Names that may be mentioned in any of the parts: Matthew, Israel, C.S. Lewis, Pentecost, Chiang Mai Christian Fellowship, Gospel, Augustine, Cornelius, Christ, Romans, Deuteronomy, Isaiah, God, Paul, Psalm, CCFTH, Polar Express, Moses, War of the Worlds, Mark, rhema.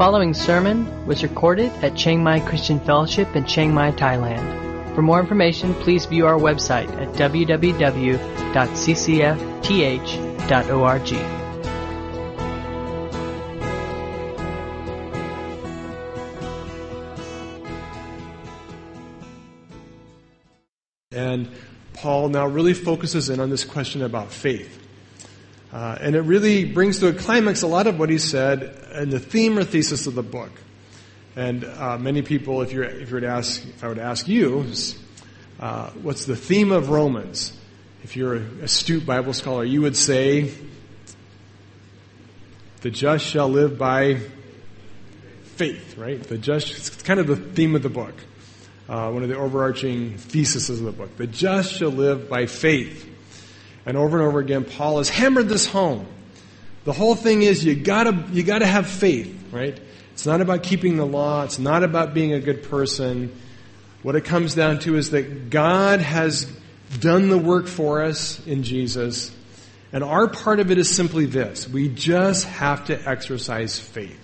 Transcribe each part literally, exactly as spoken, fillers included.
following sermon was recorded at Chiang Mai Christian Fellowship in Chiang Mai, Thailand. For more information, please view our website at w w w dot c c f t h dot org. And Paul now really focuses in on this question about faith. Uh, and it really brings to a climax a lot of what he said in the theme or thesis of the book. And uh, many people, if, you're, if, you were to ask, if I were to ask you, uh, what's the theme of Romans? If you're an astute Bible scholar, you would say, the just shall live by faith, right? The just, it's kind of the theme of the book. Uh, one of the overarching theses of the book. The just shall live by faith. And over and over again, Paul has hammered this home. The whole thing is you gotta you gotta have faith, right? It's not about keeping the law. It's not about being a good person. What it comes down to is that God has done the work for us in Jesus. And our part of it is simply this. We just have to exercise faith.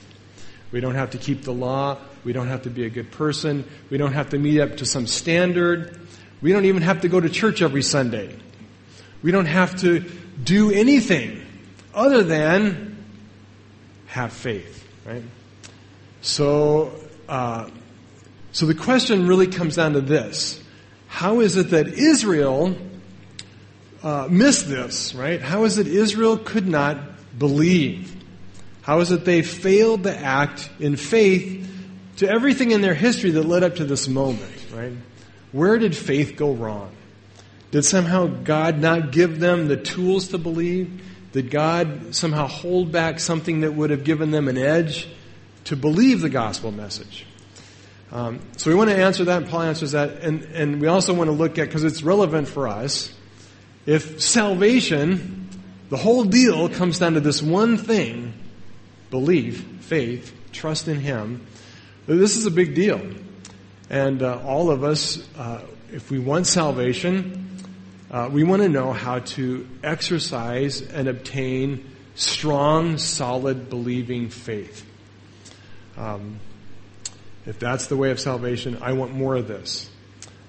We don't have to keep the law. We don't have to be a good person. We don't have to meet up to some standard. We don't even have to go to church every Sunday. We don't have to do anything other than have faith, right? So, uh, so the question really comes down to this. How is it that Israel uh, missed this, right? How is it Israel could not believe? How is it they failed to act in faith to everything in their history that led up to this moment, right? Where did faith go wrong? Did somehow God not give them the tools to believe? Did God somehow hold back something that would have given them an edge to believe the gospel message? Um, so we want to answer that, and Paul answers that, and, and we also want to look at, because it's relevant for us, if salvation, the whole deal comes down to this one thing, belief, faith, trust in Him. This is a big deal. And uh, all of us, uh, if we want salvation, uh, we want to know how to exercise and obtain strong, solid, believing faith. Um, if that's the way of salvation, I want more of this.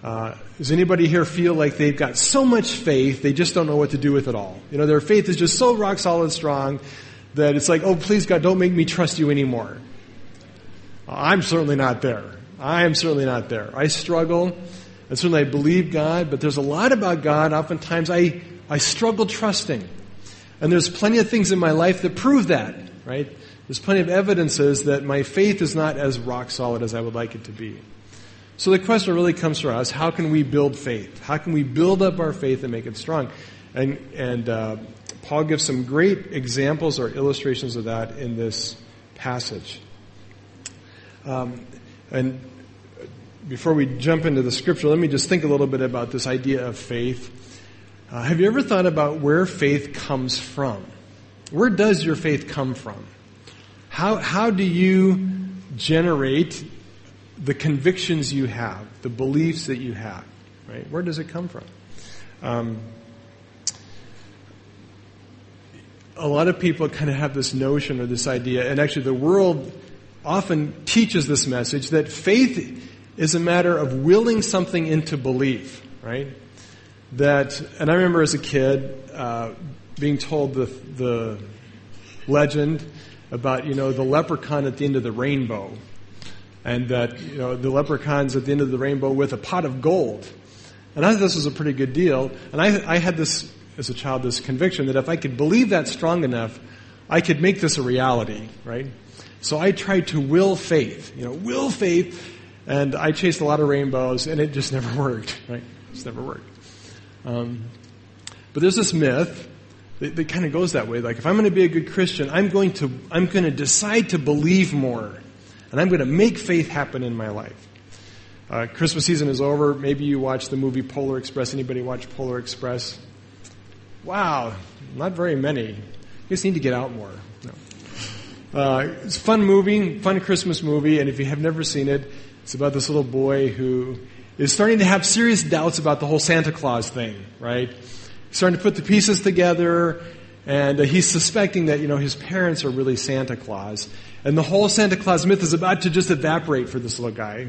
Uh, does anybody here feel like they've got so much faith, they just don't know what to do with it all? You know, their faith is just so rock solid strong that it's like, oh, please, God, don't make me trust you anymore. I'm certainly not there. I am certainly not there. I struggle, and certainly I believe God, but there's a lot about God. Oftentimes I, I struggle trusting. And there's plenty of things in my life that prove that, right? There's plenty of evidences that my faith is not as rock solid as I would like it to be. So the question really comes for us, how can we build faith? How can we build up our faith and make it strong? And, and uh, Paul gives some great examples or illustrations of that in this passage. Um, and before we jump into the scripture, let me just think a little bit about this idea of faith. Uh, have you ever thought about where faith comes from? Where does your faith come from? How how do you generate the convictions you have, the beliefs that you have? Right? Where does it come from? Um, a lot of people kind of have this notion or this idea, and actually the world often teaches this message that faith is a matter of willing something into belief, right? That, and I remember as a kid uh, being told the the legend about, you know, the leprechaun at the end of the rainbow, and that, you know, the leprechaun's at the end of the rainbow with a pot of gold, and I thought this was a pretty good deal, and I I had this as a child, this conviction that if I could believe that strong enough, I could make this a reality, right? So I tried to will faith, you know, will faith, and I chased a lot of rainbows, and it just never worked, right? It's never worked. Um, but there's this myth that, that kind of goes that way. Like, if I'm going to be a good Christian, I'm going to I'm going to decide to believe more, and I'm going to make faith happen in my life. Uh, Christmas season is over. Maybe you watch the movie Polar Express. Anybody watch Polar Express? Wow, not very many. You just need to get out more. Uh, it's a fun movie, fun Christmas movie, and if you have never seen it, it's about this little boy who is starting to have serious doubts about the whole Santa Claus thing, right? He's starting to put the pieces together, and uh, he's suspecting that, you know, his parents are really Santa Claus. And the whole Santa Claus myth is about to just evaporate for this little guy.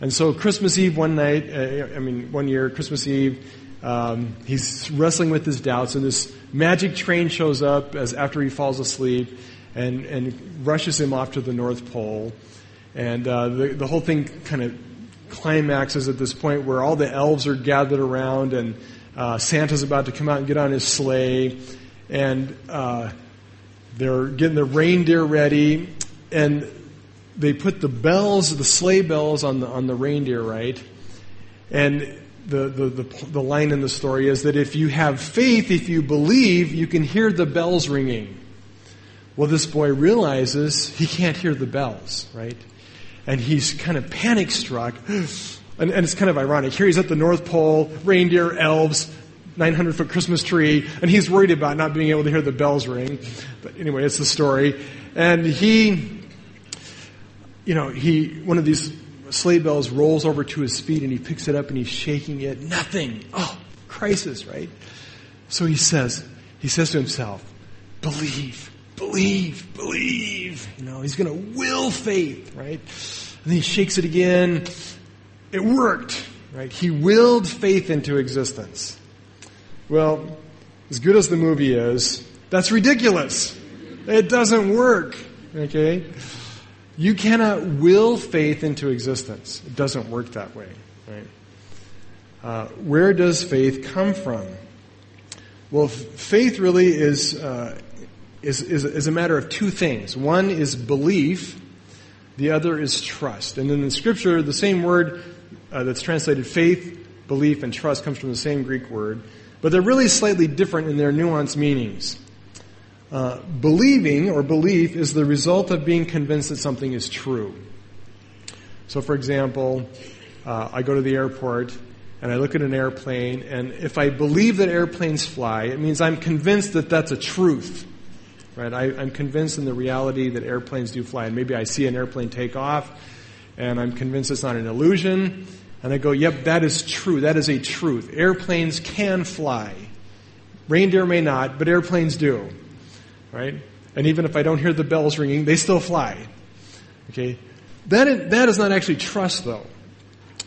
And so Christmas Eve one night, uh, I mean, one year, Christmas Eve, um, he's wrestling with his doubts, and this magic train shows up as after he falls asleep and, and rushes him off to the North Pole. And uh, the, the whole thing kind of climaxes at this point where all the elves are gathered around, and uh, Santa's about to come out and get on his sleigh, and uh, they're getting the reindeer ready, and they put the bells, the sleigh bells, on the on the reindeer, right? And the the the, the line in the story is that if you have faith, if you believe, you can hear the bells ringing. Well, this boy realizes he can't hear the bells, right? And he's kind of panic-struck. And, and it's kind of ironic. Here he's at the North Pole, reindeer, elves, nine hundred foot Christmas tree, and he's worried about not being able to hear the bells ring. But anyway, it's the story. And he, you know, he one of these sleigh bells rolls over to his feet, and he picks it up, and he's shaking it. Nothing. Oh, crisis, right? So he says, he says to himself, believe. Believe, believe. You know, he's going to will faith, right? And then he shakes it again. It worked, right? He willed faith into existence. Well, as good as the movie is, that's ridiculous. It doesn't work, okay? You cannot will faith into existence. It doesn't work that way, right? Uh, where does faith come from? Well, faith really is... Uh, Is, is, is a matter of two things. One is belief, the other is trust. And in the Scripture, the same word uh, that's translated faith, belief, and trust comes from the same Greek word, but they're really slightly different in their nuanced meanings. Uh, believing or belief is the result of being convinced that something is true. So, for example, uh, I go to the airport and I look at an airplane, and if I believe that airplanes fly, it means I'm convinced that that's a truth. Right, I, I'm convinced in the reality that airplanes do fly. And maybe I see an airplane take off, and I'm convinced it's not an illusion. And I go, yep, that is true. That is a truth. Airplanes can fly. Reindeer may not, but airplanes do. Right? And even if I don't hear the bells ringing, they still fly. Okay? That is, that is not actually trust, though.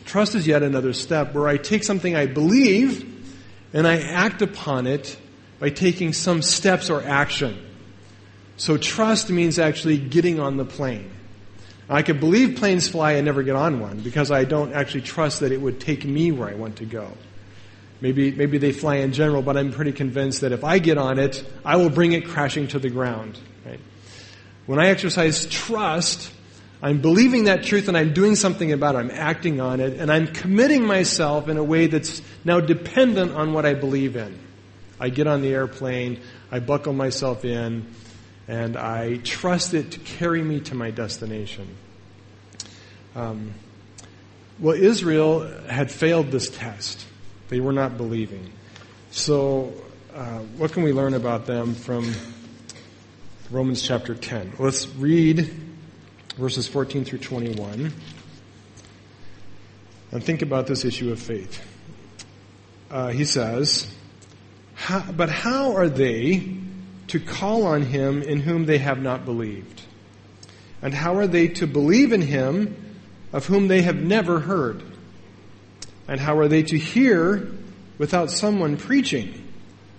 Trust is yet another step where I take something I believe, and I act upon it by taking some steps or action. So trust means actually getting on the plane. I could believe planes fly and never get on one because I don't actually trust that it would take me where I want to go. Maybe maybe they fly in general, but I'm pretty convinced that if I get on it, I will bring it crashing to the ground. Right? When I exercise trust, I'm believing that truth and I'm doing something about it. I'm acting on it, and I'm committing myself in a way that's now dependent on what I believe in. I get on the airplane, I buckle myself in, and I trust it to carry me to my destination. Um, well, Israel had failed this test. They were not believing. So uh, what can we learn about them from Romans chapter ten? Let's read verses fourteen through twenty-one and think about this issue of faith. Uh, he says, how, but how are they to call on him in whom they have not believed? And how are they to believe in him of whom they have never heard? And how are they to hear without someone preaching?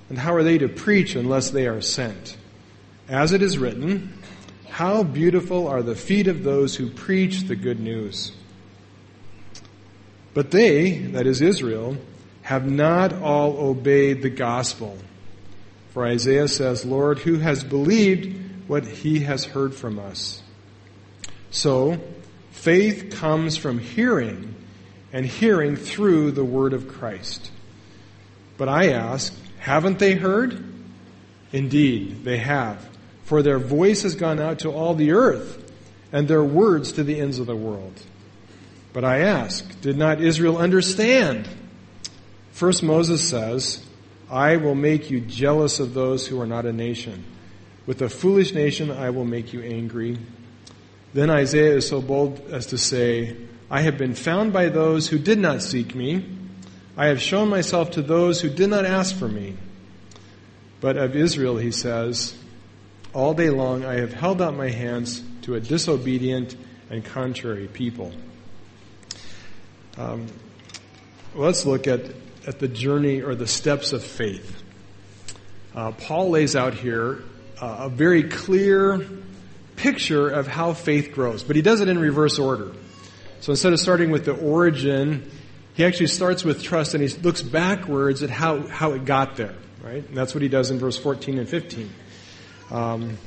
And how are they to preach unless they are sent? As it is written, how beautiful are the feet of those who preach the good news. But they, that is Israel, have not all obeyed the gospel. For Isaiah says, Lord, who has believed what he has heard from us? So, faith comes from hearing, and hearing through the word of Christ. But I ask, haven't they heard? Indeed, they have. For their voice has gone out to all the earth, and their words to the ends of the world. But I ask, did not Israel understand? First Moses says, I will make you jealous of those who are not a nation. With a foolish nation, I will make you angry. Then Isaiah is so bold as to say, I have been found by those who did not seek me. I have shown myself to those who did not ask for me. But of Israel, he says, all day long I have held out my hands to to a disobedient and contrary people. Um, let's look at, at the journey or the steps of faith. Uh, Paul lays out here uh, a very clear picture of how faith grows, but he does it in reverse order. So instead of starting with the origin, he actually starts with trust and he looks backwards at how, how it got there, right? And that's what he does in verse fourteen and fifteen. Um,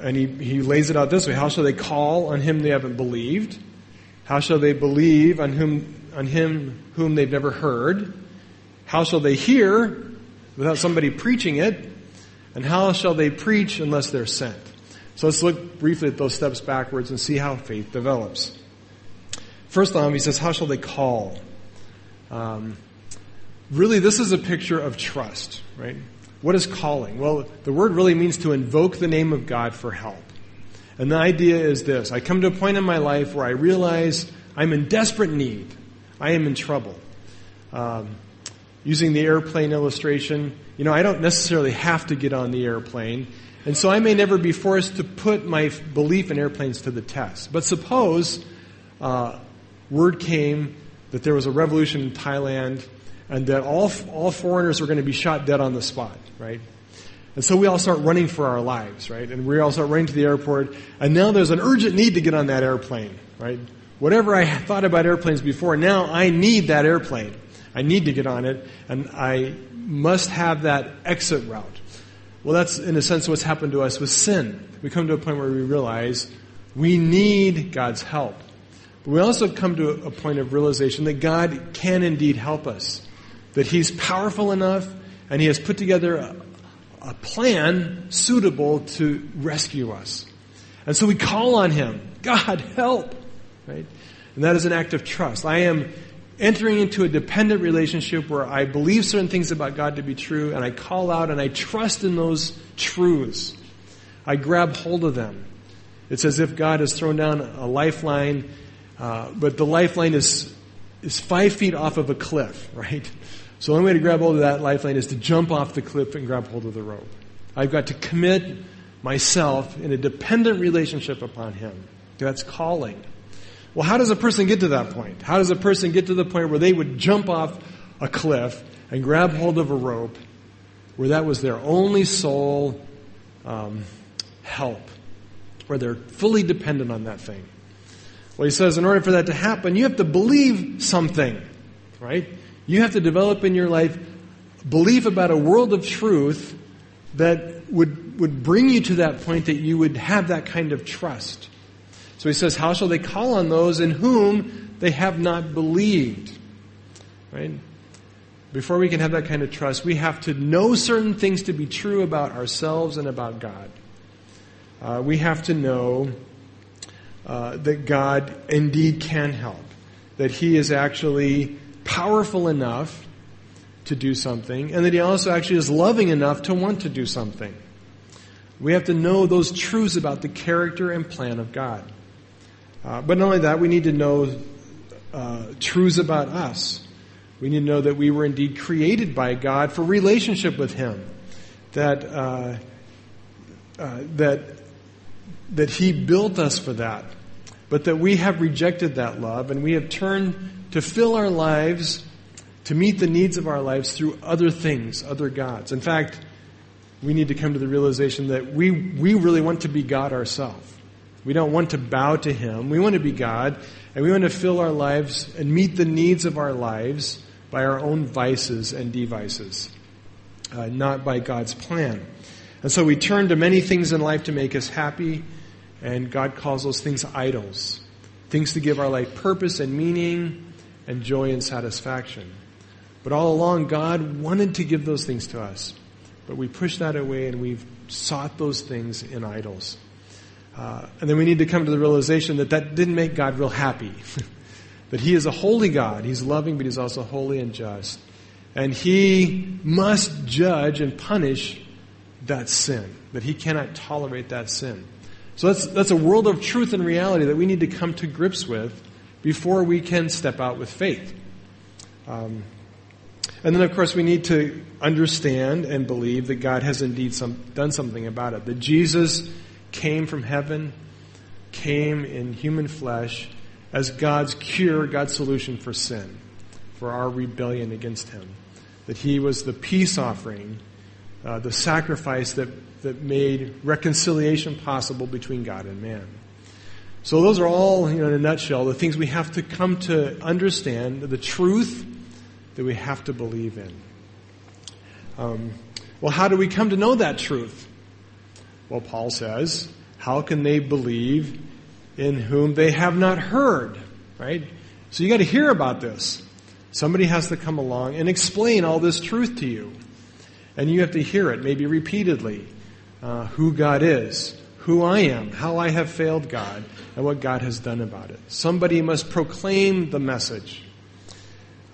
and he, he lays it out this way. How shall they call on him they haven't believed? How shall they believe on whom on him whom they've never heard? How shall they hear without somebody preaching it? And how shall they preach unless they're sent? So let's look briefly at those steps backwards and see how faith develops. First time, he says, how shall they call? Um, really, this is a picture of trust, right? What is calling? Well, the word really means to invoke the name of God for help. And the idea is this. I come to a point in my life where I realize I'm in desperate need. I am in trouble. Um, using the airplane illustration, you know, I don't necessarily have to get on the airplane. And so I may never be forced to put my belief in airplanes to the test. But suppose uh word came that there was a revolution in Thailand and that all all foreigners were going to be shot dead on the spot, right? And so we all start running for our lives, right? And we all start running to the airport. And now there's an urgent need to get on that airplane, right? Whatever I thought about airplanes before, now I need that airplane. I need to get on it, and I must have that exit route. Well, that's, in a sense, what's happened to us with sin. We come to a point where we realize we need God's help. We also come to a point of realization that God can indeed help us, that He's powerful enough and He has put together a, a plan suitable to rescue us. And so we call on Him, God, help, right? And that is an act of trust. I am entering into a dependent relationship where I believe certain things about God to be true, and I call out and I trust in those truths. I grab hold of them. It's as if God has thrown down a lifeline. Uh, but the lifeline is is five feet off of a cliff, right? So the only way to grab hold of that lifeline is to jump off the cliff and grab hold of the rope. I've got to commit myself in a dependent relationship upon Him. That's calling. Well, how does a person get to that point? How does a person get to the point where they would jump off a cliff and grab hold of a rope where that was their only sole um, help, where they're fully dependent on that thing? Well, he says, in order for that to happen, you have to believe something, right? You have to develop in your life belief about a world of truth that would, would bring you to that point that you would have that kind of trust. So he says, how shall they call on those in whom they have not believed, right? Before we can have that kind of trust, we have to know certain things to be true about ourselves and about God. Uh, we have to know Uh, that God indeed can help, that He is actually powerful enough to do something, and that He also actually is loving enough to want to do something. We have to know those truths about the character and plan of God. Uh, but not only that, we need to know uh, truths about us. We need to know that we were indeed created by God for relationship with Him, that uh, uh, that that He built us for that, but that we have rejected that love and we have turned to fill our lives, to meet the needs of our lives through other things, other gods. In fact, we need to come to the realization that we, we really want to be God ourselves. We don't want to bow to Him. We want to be God, and we want to fill our lives and meet the needs of our lives by our own vices and devices, uh, not by God's plan. And so we turn to many things in life to make us happy, and God calls those things idols, things to give our life purpose and meaning and joy and satisfaction. But all along, God wanted to give those things to us, but we pushed that away and we've sought those things in idols. Uh, and then we need to come to the realization that that didn't make God real happy, that He is a holy God. He's loving, but He's also holy and just. And He must judge and punish that sin, that He cannot tolerate that sin. So that's that's a world of truth and reality that we need to come to grips with before we can step out with faith. Um, and then, of course, we need to understand and believe that God has indeed some, done something about it, that Jesus came from heaven, came in human flesh as God's cure, God's solution for sin, for our rebellion against him. That he was the peace offering, uh, the sacrifice that, that made reconciliation possible between God and man. So those are all, you know, in a nutshell, the things we have to come to understand, the truth that we have to believe in. Um, well, how do we come to know that truth? Well, Paul says, how can they believe in whom they have not heard? Right? So you got to hear about this. Somebody has to come along and explain all this truth to you. And you have to hear it, maybe repeatedly, uh, who God is, who I am, how I have failed God, and what God has done about it. Somebody must proclaim the message,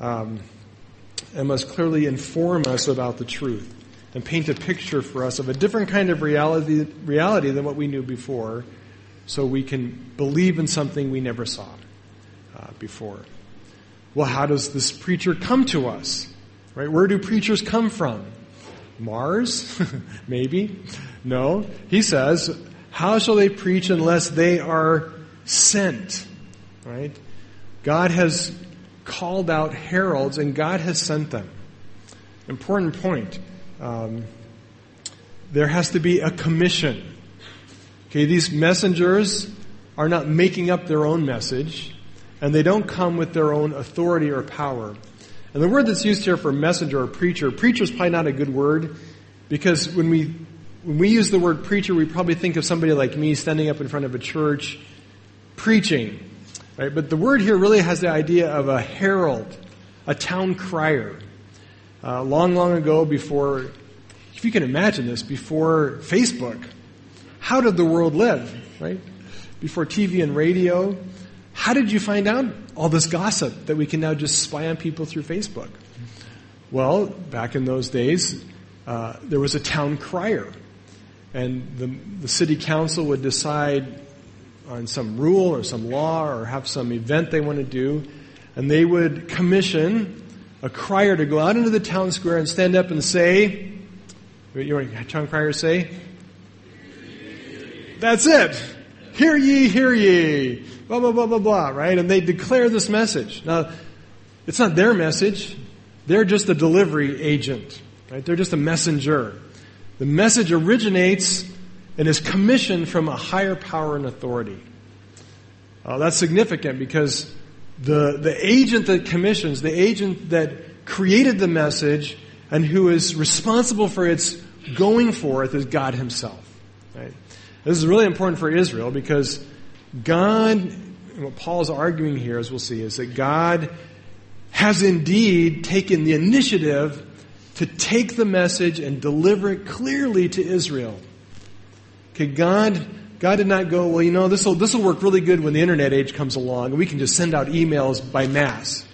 um, and must clearly inform us about the truth and paint a picture for us of a different kind of reality, reality than what we knew before, so we can believe in something we never saw uh, before. Well, how does this preacher come to us? Right? Where do preachers come from? Mars? Maybe? No. He says, how shall they preach unless they are sent? Right? God has called out heralds, and God has sent them. Important point. Um, there has to be a commission. Okay, these messengers are not making up their own message, and they don't come with their own authority or power. And the word that's used here for messenger or preacher, preacher is probably not a good word, because when we when we use the word preacher, we probably think of somebody like me standing up in front of a church preaching. Right? But the word here really has the idea of a herald, a town crier. Uh, long, long ago, before, if you can imagine this, before Facebook, how did the world live? Right? Before T V and radio, how did you find out all this gossip that we can now just spy on people through Facebook? Well, back in those days, uh, there was a town crier. And the, the city council would decide on some rule or some law or have some event they want to do. And they would commission a crier to go out into the town square and stand up and say, you know what town criers say? That's it. Hear ye, hear ye. Blah, blah, blah, blah, blah, right? And they declare this message. Now, it's not their message. They're just a delivery agent, right? They're just a messenger. The message originates and is commissioned from a higher power and authority. Uh, that's significant because the, the agent that commissions, the agent that created the message and who is responsible for its going forth is God himself, right? This is really important for Israel because God, and what Paul is arguing here, as we'll see, is that God has indeed taken the initiative to take the message and deliver it clearly to Israel. Okay, God, God did not go, well, you know, this will this will work really good when the internet age comes along, and we can just send out emails by mass.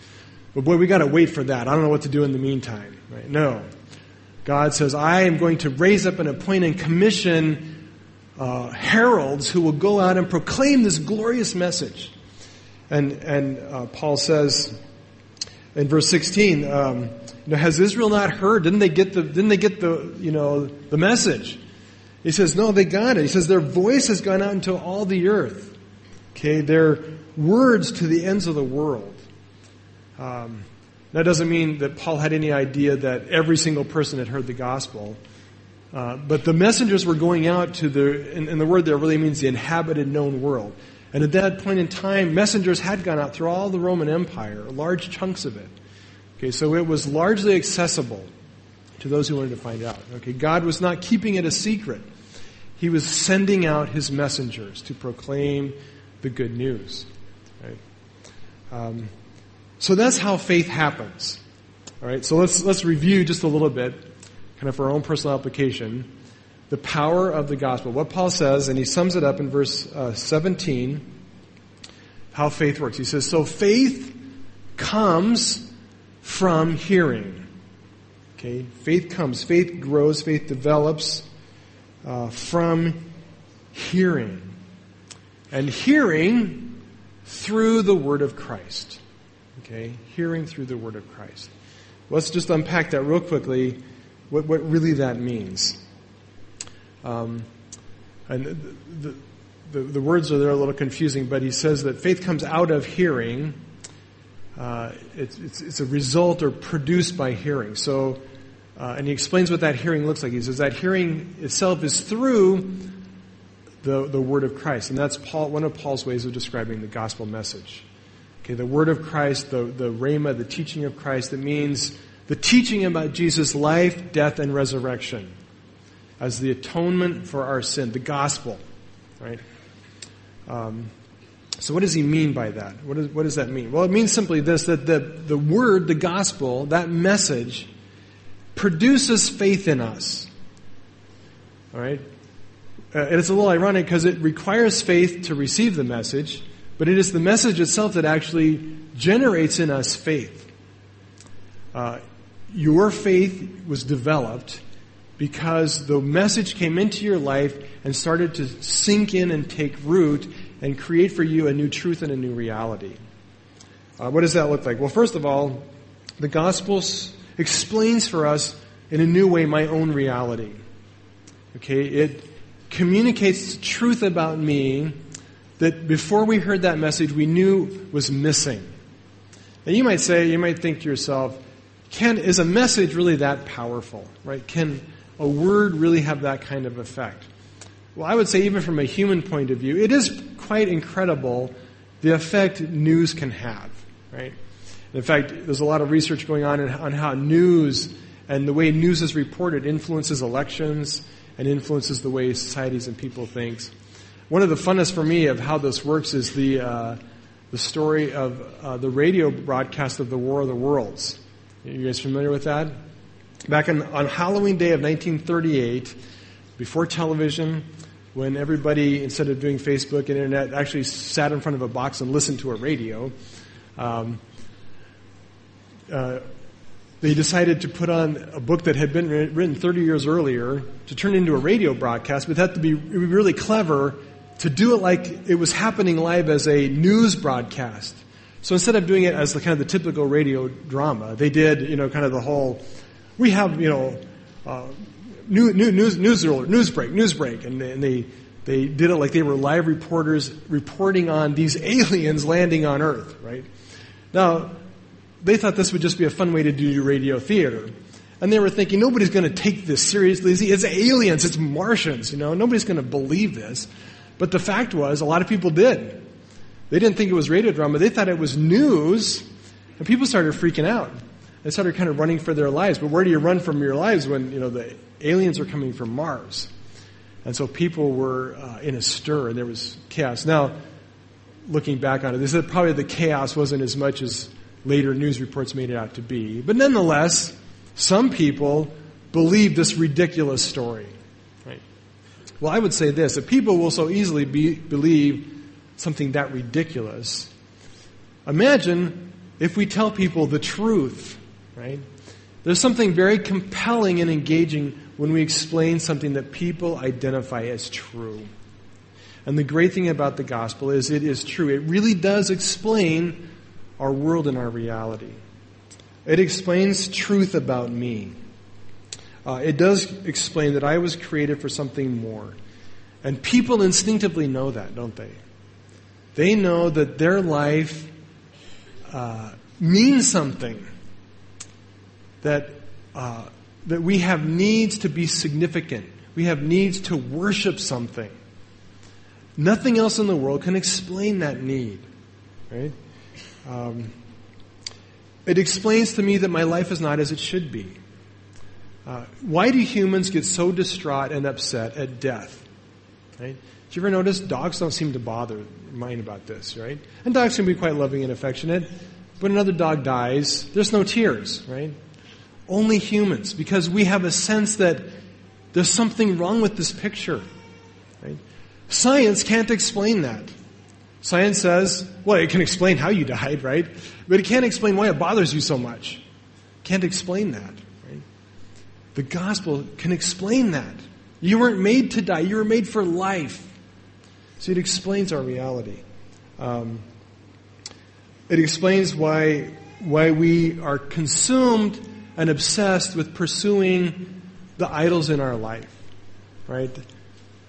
But boy, we got to wait for that. I don't know what to do in the meantime. Right? No, God says, I am going to raise up and appoint and commission Uh, heralds who will go out and proclaim this glorious message. And and uh, Paul says in verse sixteen, um, has Israel not heard? Didn't they get the didn't they get the you know the message? He says, no, they got it. He says, their voice has gone out into all the earth. Okay, their words to the ends of the world. Um, that doesn't mean that Paul had any idea that every single person had heard the gospel. Uh, but the messengers were going out to the, and, and the word there really means the inhabited known world. And at that point in time, messengers had gone out through all the Roman Empire, large chunks of it. Okay, so it was largely accessible to those who wanted to find out. Okay, God was not keeping it a secret. He was sending out his messengers to proclaim the good news. Right? Um, so that's how faith happens. All right, so let's let's review just a little bit. Kind of for our own personal application, the power of the gospel. What Paul says, and he sums it up in verse uh, seventeen, how faith works. He says, so faith comes from hearing. Okay, faith comes. Faith grows. Faith develops uh, from hearing. And hearing through the word of Christ. Okay, hearing through the word of Christ. Let's just unpack that real quickly. What, what really that means. Um, and the, the, the, the words are there a little confusing, but he says that faith comes out of hearing. Uh, it's, it's, it's a result or produced by hearing. So, uh, and he explains what that hearing looks like. He says that hearing itself is through the the word of Christ, and that's Paul, one of Paul's ways of describing the gospel message. Okay, the word of Christ, the the rhema, the teaching of Christ. That means the teaching about Jesus' life, death, and resurrection as the atonement for our sin. The gospel, right? Um, So what does he mean by that? What, is, what does that mean? Well, it means simply this, that the, the word, the gospel, that message, produces faith in us. All right? Uh, and it's a little ironic because it requires faith to receive the message, but it is the message itself that actually generates in us faith. Uh, your faith was developed because the message came into your life and started to sink in and take root and create for you a new truth and a new reality. Uh, what does that look like? Well, first of all, the gospel explains for us in a new way my own reality. Okay, it communicates truth about me that before we heard that message we knew was missing. Now you might say, you might think to yourself, can is a message really that powerful? Right? Can a word really have that kind of effect? Well, I would say even from a human point of view, it is quite incredible the effect news can have, right? In fact, there's a lot of research going on on how news and the way news is reported influences elections and influences the way societies and people think. One of the funnest for me of how this works is the uh, the story of uh, the radio broadcast of the War of the Worlds. Are you guys familiar with that? Back on, on Halloween Day of nineteen thirty-eight, before television, when everybody, instead of doing Facebook and internet, actually sat in front of a box and listened to a radio, um, uh, they decided to put on a book that had been written thirty years earlier to turn into a radio broadcast, but it had to be, it would be really clever to do it like it was happening live as a news broadcast. So instead of doing it as the kind of the typical radio drama, they did, you know, kind of the whole, we have, you know, uh, New, new, news, news, news break, news break, and, and they they did it like they were live reporters reporting on these aliens landing on Earth, right? Now, they thought this would just be a fun way to do radio theater, and they were thinking nobody's going to take this seriously. It's aliens, it's Martians, you know, nobody's going to believe this. But the fact was, a lot of people did. They didn't think it was radio drama; they thought it was news, and people started freaking out. They started kind of running for their lives. But where do you run from your lives when you know the aliens are coming from Mars? And so people were uh, in a stir, and there was chaos. Now, looking back on it, this is probably the chaos wasn't as much as later news reports made it out to be. But nonetheless, some people believed this ridiculous story. Right? Well, I would say this, that people will so easily be, believe something that ridiculous. Imagine if we tell people the truth, right? There's something very compelling and engaging when we explain something that people identify as true. And the great thing about the gospel is it is true. It really does explain our world and our reality. It explains truth about me. Uh, it does explain that I was created for something more. And people instinctively know that, don't they? They know that their life uh, means something. That uh, that we have needs to be significant. We have needs to worship something. Nothing else in the world can explain that need. Right? Um, it explains to me that my life is not as it should be. Uh, why do humans get so distraught and upset at death? Right? Do you ever notice dogs don't seem to bother mind about this? Right? And dogs can be quite loving and affectionate. When another dog dies, there's no tears, right? Only humans, because we have a sense that there's something wrong with this picture. Right? Science can't explain that. Science says, well, it can explain how you died, right? But it can't explain why it bothers you so much. Can't explain that. Right? The gospel can explain that. You weren't made to die. You were made for life. So it explains our reality. Um, it explains why why we are consumed and obsessed with pursuing the idols in our life, right?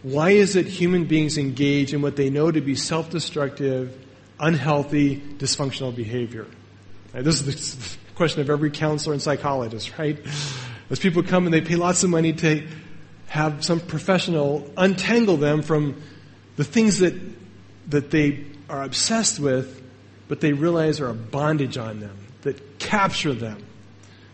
Why is it human beings engage in what they know to be self-destructive, unhealthy, dysfunctional behavior? Right, this is the question of every counselor and psychologist, right? As people come and they pay lots of money to have some professional untangle them from the things that that they are obsessed with, but they realize are a bondage on them, that capture them,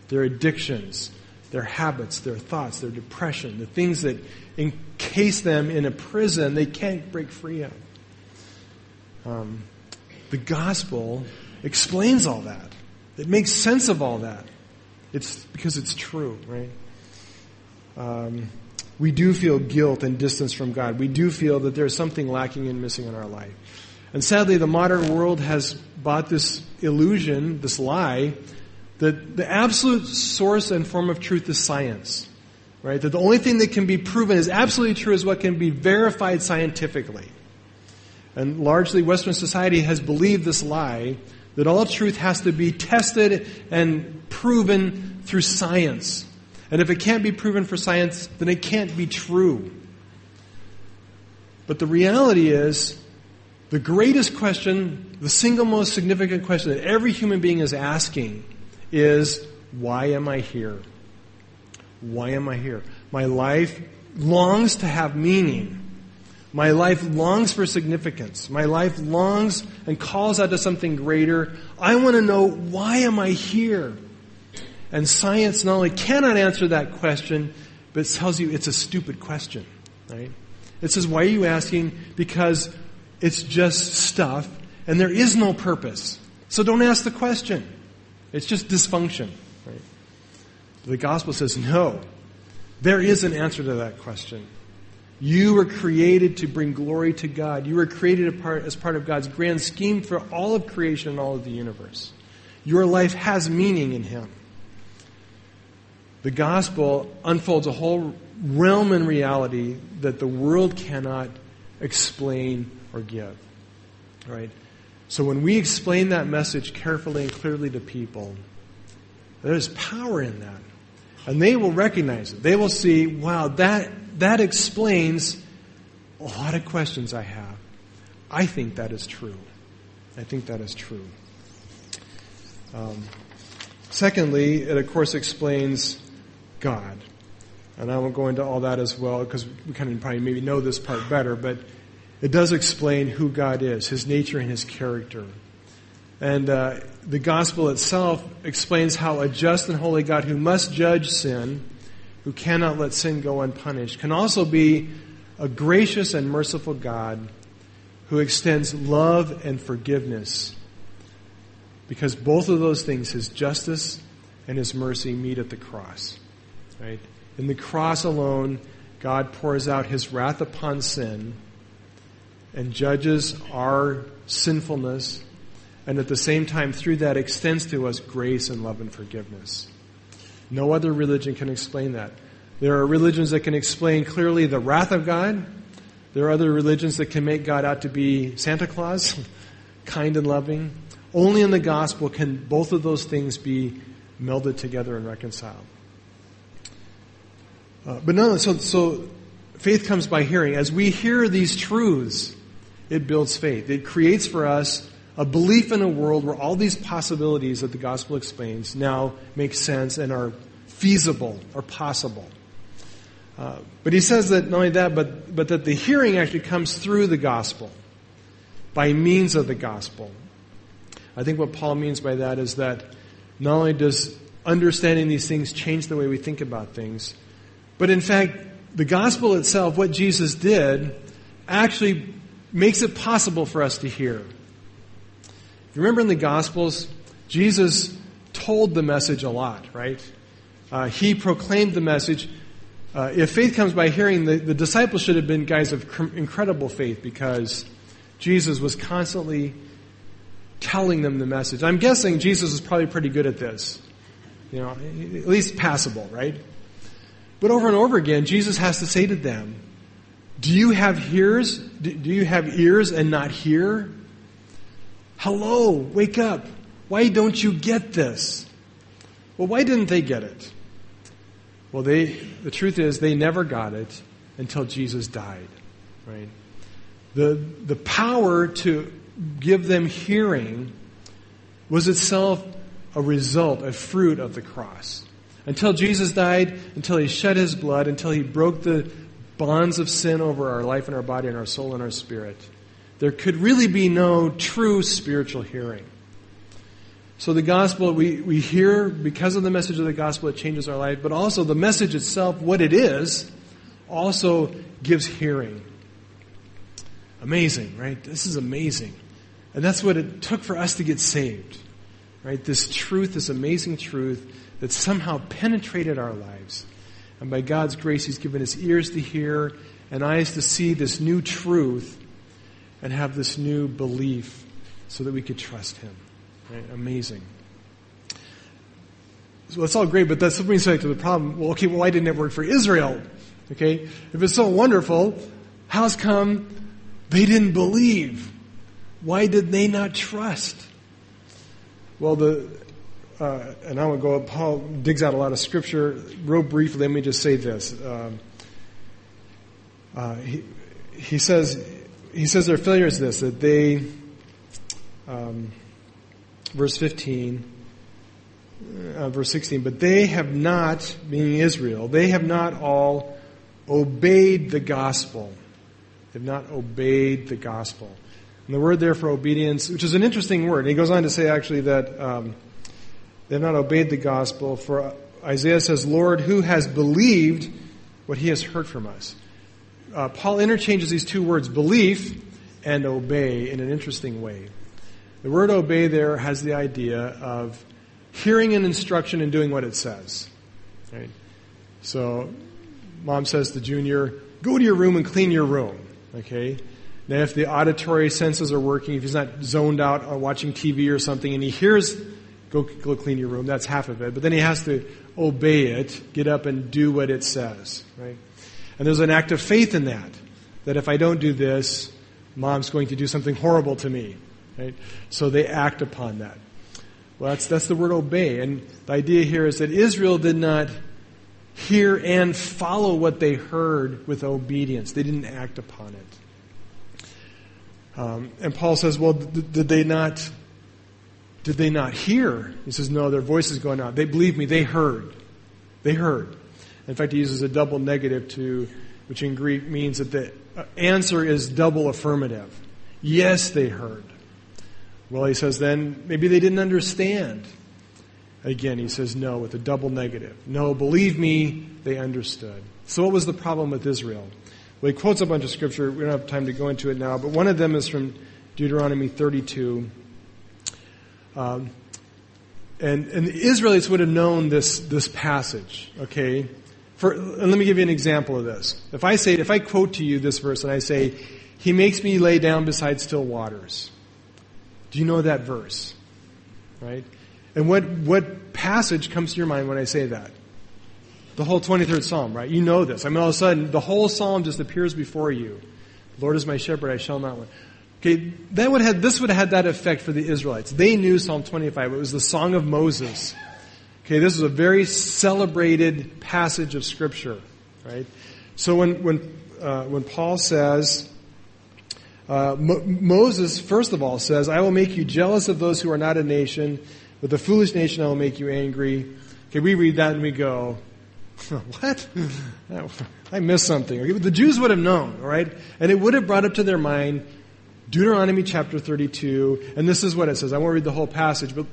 their addictions, their habits, their thoughts, their depression, the things that encase them in a prison they can't break free of. Um, the gospel explains all that. It makes sense of all that. It's because it's true, right? Um, we do feel guilt and distance from God. We do feel that there's something lacking and missing in our life. And sadly, the modern world has bought this illusion, this lie, that the absolute source and form of truth is science, right? That the only thing that can be proven is absolutely true is what can be verified scientifically. And largely, Western society has believed this lie that all truth has to be tested and proven through science. And if it can't be proven for science, then it can't be true. But the reality is, the greatest question, the single most significant question that every human being is asking is, why am I here? Why am I here? My life longs to have meaning. My life longs for significance. My life longs and calls out to something greater. I want to know, why am I here? And science not only cannot answer that question, but it tells you it's a stupid question, right? It says, why are you asking? Because it's just stuff, and there is no purpose. So don't ask the question. It's just dysfunction, right? The gospel says, no, there is an answer to that question. You were created to bring glory to God. You were created as part of God's grand scheme for all of creation and all of the universe. Your life has meaning in Him. The gospel unfolds a whole realm and reality that the world cannot explain or give. All right? So when we explain that message carefully and clearly to people, there's power in that. And they will recognize it. They will see, wow, that... That explains a lot of questions I have. I think that is true. I think that is true. Um, secondly, it, of course, explains God. And I won't go into all that as well because we kind of probably maybe know this part better, but it does explain who God is, His nature and His character. And uh, the gospel itself explains how a just and holy God who must judge sin, who cannot let sin go unpunished, can also be a gracious and merciful God who extends love and forgiveness, because both of those things, His justice and His mercy, meet at the cross. Right? In the cross alone, God pours out His wrath upon sin and judges our sinfulness, and at the same time, through that, extends to us grace and love and forgiveness. No other religion can explain that. There are religions that can explain clearly the wrath of God. There are other religions that can make God out to be Santa Claus, kind and loving. Only in the gospel can both of those things be melded together and reconciled. Uh, but no, so, so faith comes by hearing. As we hear these truths, it builds faith. It creates for us a belief in a world where all these possibilities that the gospel explains now make sense and are feasible or possible. Uh, but he says that not only that, but, but that the hearing actually comes through the gospel, by means of the gospel. I think what Paul means by that is that not only does understanding these things change the way we think about things, but in fact, the gospel itself, what Jesus did, actually makes it possible for us to hear. You remember in the Gospels, Jesus told the message a lot, right? Uh, he proclaimed the message. Uh, if faith comes by hearing, the, the disciples should have been guys of cr- incredible faith, because Jesus was constantly telling them the message. I'm guessing Jesus was probably pretty good at this. You know, at least passable, right? But over and over again, Jesus has to say to them, do you have ears? Do, do you have ears and not hear? Hello, wake up. Why don't you get this? Well, why didn't they get it? Well, they, the truth is they never got it until Jesus died. right? The, the power to give them hearing was itself a result, a fruit of the cross. Until Jesus died, until he shed his blood, until he broke the bonds of sin over our life and our body and our soul and our spirit, there could really be no true spiritual hearing. So the gospel, we, we hear, because of the message of the gospel, it changes our life, but also the message itself, what it is, also gives hearing. Amazing, right? This is amazing. And that's what it took for us to get saved, right? This truth, this amazing truth that somehow penetrated our lives. And by God's grace, he's given us ears to hear and eyes to see this new truth and have this new belief so that we could trust him, right? Amazing. So that's all great, but that's something to the problem. Well, okay, well, why didn't it work for Israel? Okay, if it's so wonderful, how's come they didn't believe? Why did they not trust? Well, the uh, and I would go up, Paul digs out a lot of scripture. Real briefly, let me just say this. Um, uh, he, he says he says their failure is this, that they, um, verse fifteen, uh, verse sixteen, but they have not, meaning Israel, they have not all obeyed the gospel. They've not obeyed the gospel. And the word there for obedience, which is an interesting word. He goes on to say actually that um, they've not obeyed the gospel. For Isaiah says, Lord, who has believed what he has heard from us? Uh, Paul interchanges these two words, belief and obey, in an interesting way. The word obey there has the idea of hearing an instruction and doing what it says. Right? So mom says to Junior, go to your room and clean your room. Okay? Now, if the auditory senses are working, if he's not zoned out or watching T V or something, and he hears, go, go clean your room, that's half of it. But then he has to obey it, get up and do what it says, right? And there's an act of faith in that, that if I don't do this, mom's going to do something horrible to me, right? So they act upon that. Well, that's, that's the word obey. And the idea here is that Israel did not hear and follow what they heard with obedience. They didn't act upon it. Um, and Paul says, well, th- did they not, did they not hear? He says, no, their voice is going out. They believe me, they heard. They heard. In fact, he uses a double negative to, which in Greek means that the answer is double affirmative. Yes, they heard. Well, he says, then maybe they didn't understand. Again, he says, no, with a double negative. No, believe me, they understood. So what was the problem with Israel? Well, he quotes a bunch of scripture. We don't have time to go into it now, but one of them is from Deuteronomy thirty-two. Um, and, and the Israelites would have known this, this passage, okay? For, and let me give you an example of this. If I say, if I quote to you this verse and I say, he makes me lay down beside still waters. Do you know that verse? Right? And what, what passage comes to your mind when I say that? The whole twenty-third Psalm, right? You know this. I mean, all of a sudden, the whole Psalm just appears before you. The Lord is my shepherd, I shall not want. Okay, that would have, this would have had that effect for the Israelites. They knew Psalm twenty-five. It was the Song of Moses. Okay, this is a very celebrated passage of Scripture, right? So when, when, uh, when Paul says, uh, Mo- Moses, first of all, says, I will make you jealous of those who are not a nation. With a foolish nation, I will make you angry. Okay, we read that and we go, what? I missed something. Okay, but the Jews would have known, all right? And it would have brought up to their mind Deuteronomy chapter thirty-two, and this is what it says. I won't read the whole passage, but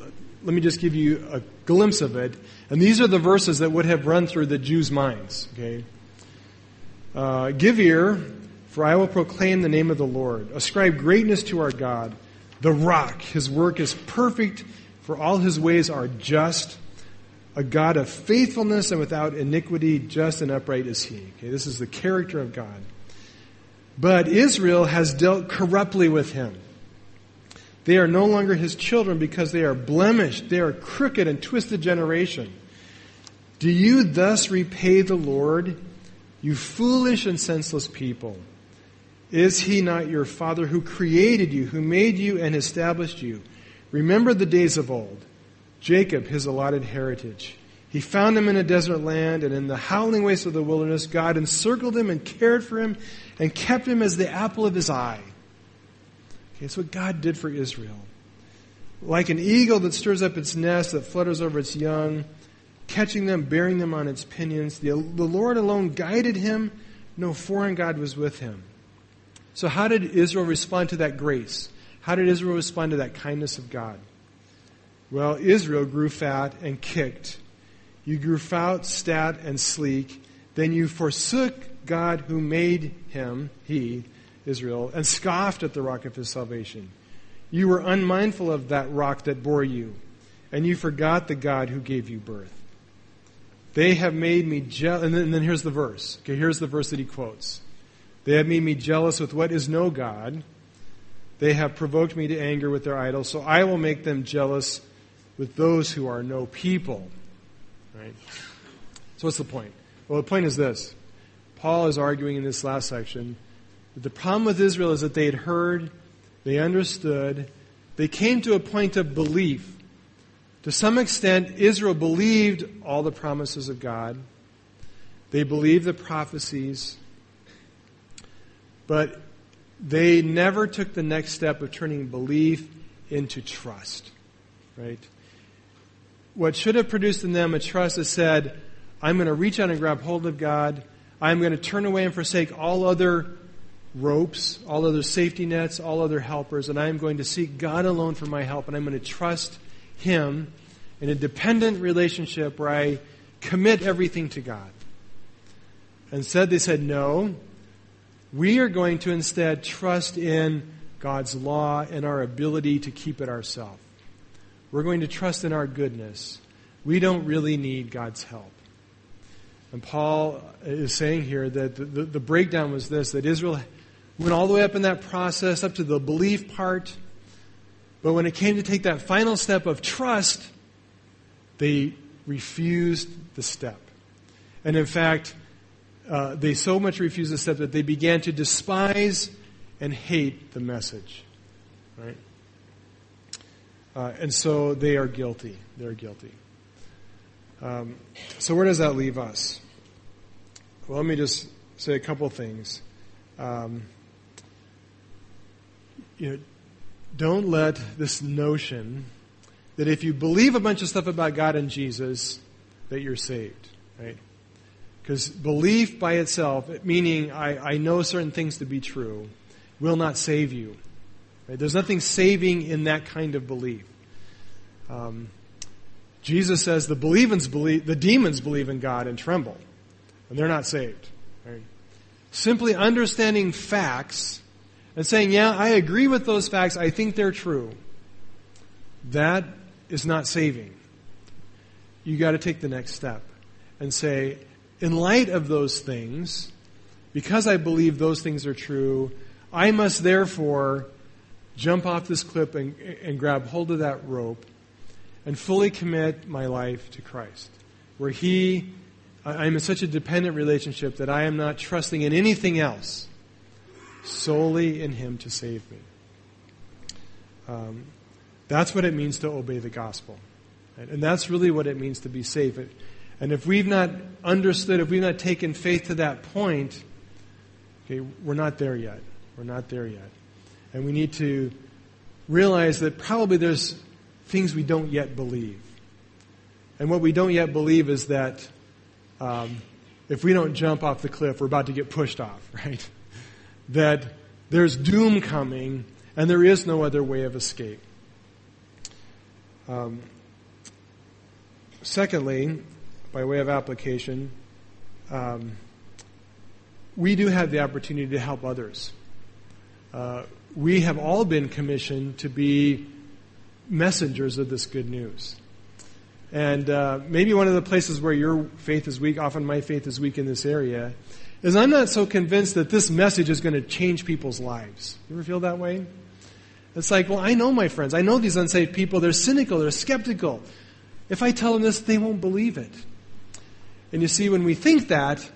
let me just give you a glimpse of it. And these are the verses that would have run through the Jews' minds, okay? Uh, give ear, for I will proclaim the name of the Lord. Ascribe greatness to our God, the rock. His work is perfect, for all his ways are just, a God of faithfulness and without iniquity, just and upright is he. Okay, this is the character of God. But Israel has dealt corruptly with him. They are no longer his children because they are blemished. They are a crooked and twisted generation. Do you thus repay the Lord, you foolish and senseless people? Is he not your Father who created you, who made you and established you? Remember the days of old, Jacob, his allotted heritage. He found him in a desert land, and in the howling wastes of the wilderness, God encircled him and cared for him and kept him as the apple of his eye. Okay, it's what God did for Israel. Like an eagle that stirs up its nest, that flutters over its young, catching them, bearing them on its pinions, the, the Lord alone guided him. No foreign God was with him. So how did Israel respond to that grace? How did Israel respond to that kindness of God? Well, Israel grew fat and kicked. You grew fat, stout, and sleek. Then you forsook God who made him, he, Israel, and scoffed at the rock of his salvation. You were unmindful of that rock that bore you, and you forgot the God who gave you birth. They have made me jealous. And, and then here's the verse. Okay, here's the verse that he quotes. They have made me jealous with what is no God. They have provoked me to anger with their idols, so I will make them jealous with those who are no people. Right? So what's the point? Well, the point is this. Paul is arguing in this last section that the problem with Israel is that they had heard, they understood, they came to a point of belief. To some extent, Israel believed all the promises of God. They believed the prophecies. But they never took the next step of turning belief into trust. Right? What should have produced in them a trust that said, I'm going to reach out and grab hold of God. I'm going to turn away and forsake all other ropes, all other safety nets, all other helpers, and I'm going to seek God alone for my help, and I'm going to trust him in a dependent relationship where I commit everything to God. Instead, they said, no, we are going to instead trust in God's law and our ability to keep it ourselves. We're going to trust in our goodness. We don't really need God's help. And Paul is saying here that the, the, the breakdown was this, that Israel went all the way up in that process, up to the belief part. But when it came to take that final step of trust, they refused the step. And in fact, uh, they so much refused the step that they began to despise and hate the message. Right? Uh, and so they are guilty. They're guilty. Um, so where does that leave us? Well, let me just say a couple things. Um, you know, don't let this notion that if you believe a bunch of stuff about God and Jesus, that you're saved, right? Because belief by itself, meaning I, I know certain things to be true, will not save you. Right? There's nothing saving in that kind of belief. Um, Jesus says the believers believe, the demons believe in God and tremble, and they're not saved. Right? Simply understanding facts and saying, yeah, I agree with those facts, I think they're true, that is not saving. You got to take the next step and say, in light of those things, because I believe those things are true, I must therefore jump off this cliff and, and grab hold of that rope and fully commit my life to Christ, where He, I'm in such a dependent relationship that I am not trusting in anything else, solely in Him to save me. Um, that's what it means to obey the gospel. Right? And that's really what it means to be saved. And if we've not understood, if we've not taken faith to that point, okay, we're not there yet. We're not there yet. And we need to realize that probably there's things we don't yet believe. And what we don't yet believe is that um, if we don't jump off the cliff, we're about to get pushed off, right? That there's doom coming, and there is no other way of escape. Um, secondly, by way of application, um, we do have the opportunity to help others. Uh, we have all been commissioned to be messengers of this good news. And uh, maybe one of the places where your faith is weak, often my faith is weak in this area, is I'm not so convinced that this message is going to change people's lives. You ever feel that way? It's like, well, I know my friends. I know these unsaved people. They're cynical. They're skeptical. If I tell them this, they won't believe it. And you see, when we think that,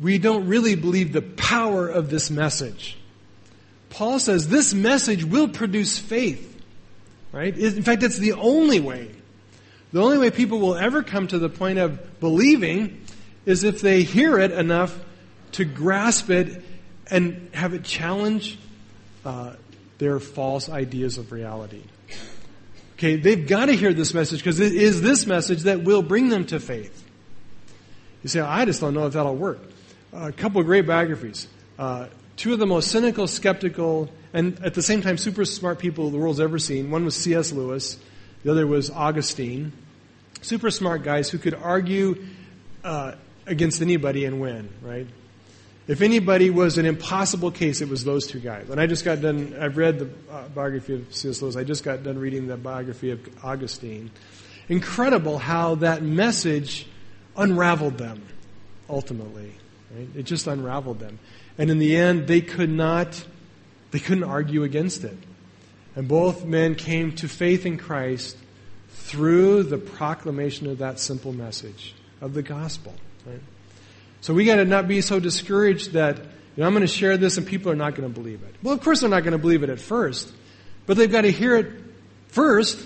we don't really believe the power of this message. Paul says this message will produce faith. Right? In fact, it's the only way. The only way people will ever come to the point of believing is if they hear it enough to grasp it and have it challenge uh, their false ideas of reality. Okay, they've got to hear this message because it is this message that will bring them to faith. You say, I just don't know if that'll work. Uh, a couple of great biographies. Uh, two of the most cynical, skeptical, and at the same time super smart people the world's ever seen. One was C S Lewis. The other was Augustine. Super smart guys who could argue uh, against anybody and win, right? If anybody was an impossible case, it was those two guys. And I just got done, I've read the biography of C S Lewis. I just got done reading the biography of Augustine. Incredible how that message unraveled them, ultimately. Right? It just unraveled them. And in the end, they could not, they couldn't argue against it. And both men came to faith in Christ through the proclamation of that simple message of the gospel, right? So we got to not be so discouraged that, you know, I'm going to share this and people are not going to believe it. Well, of course they're not going to believe it at first, but they've got to hear it first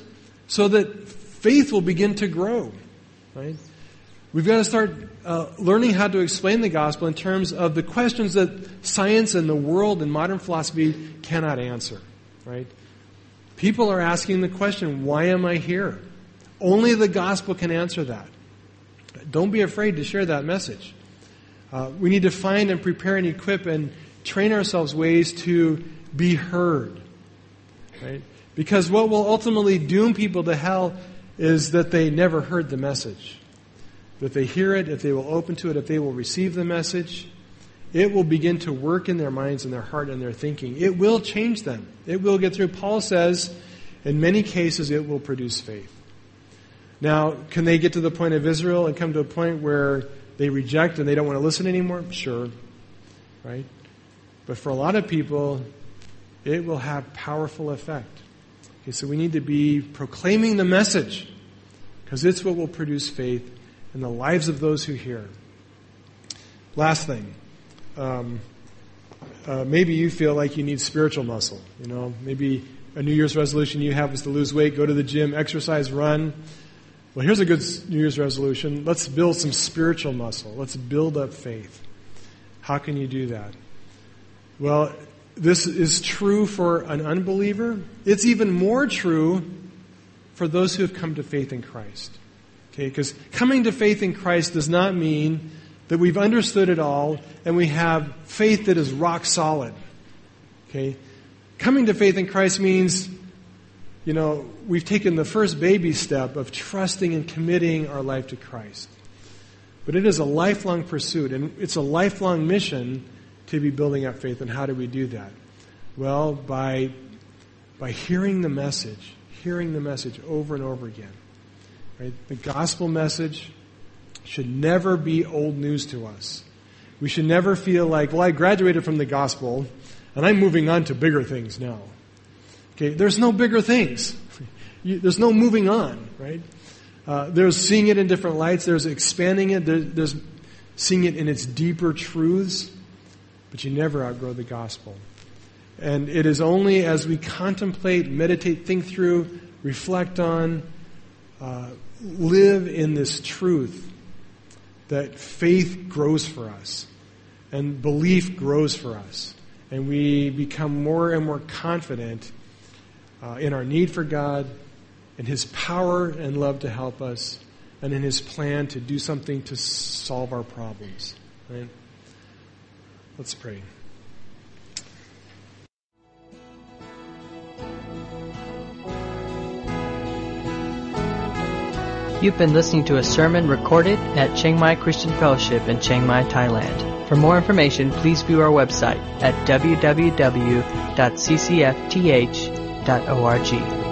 so that faith will begin to grow, right? We've got to start uh, learning how to explain the gospel in terms of the questions that science and the world and modern philosophy cannot answer, right? People are asking the question, why am I here? Only the gospel can answer that. Don't be afraid to share that message. Uh, we need to find and prepare and equip and train ourselves ways to be heard, right? Because what will ultimately doom people to hell is that they never heard the message. If they hear it, if they will open to it, if they will receive the message, it will begin to work in their minds and their heart and their thinking. It will change them. It will get through. Paul says, in many cases, it will produce faith. Now, can they get to the point of Israel and come to a point where they reject and they don't want to listen anymore? Sure, right? But for a lot of people, it will have powerful effect. Okay, so we need to be proclaiming the message because it's what will produce faith in the lives of those who hear. Last thing, um, uh, maybe you feel like you need spiritual muscle. You know, maybe a New Year's resolution you have is to lose weight, go to the gym, exercise, run. Well, here's a good New Year's resolution. Let's build some spiritual muscle. Let's build up faith. How can you do that? Well, this is true for an unbeliever. It's even more true for those who have come to faith in Christ. Okay, because coming to faith in Christ does not mean that we've understood it all and we have faith that is rock solid. Okay, coming to faith in Christ means, you know, we've taken the first baby step of trusting and committing our life to Christ. But it is a lifelong pursuit, and it's a lifelong mission to be building up faith. And how do we do that? Well, by by hearing the message, hearing the message over and over again. Right? The gospel message should never be old news to us. We should never feel like, well, I graduated from the gospel, and I'm moving on to bigger things now. Okay, there's no bigger things. You, there's no moving on, right? Uh, there's seeing it in different lights. There's expanding it. There, there's seeing it in its deeper truths. But you never outgrow the gospel. And it is only as we contemplate, meditate, think through, reflect on, uh, live in this truth that faith grows for us and belief grows for us. And we become more and more confident Uh, in our need for God, in His power and love to help us, and in His plan to do something to solve our problems. Right? Let's pray. You've been listening to a sermon recorded at Chiang Mai Christian Fellowship in Chiang Mai, Thailand. For more information, please view our website at w w w dot c c f t h dot org.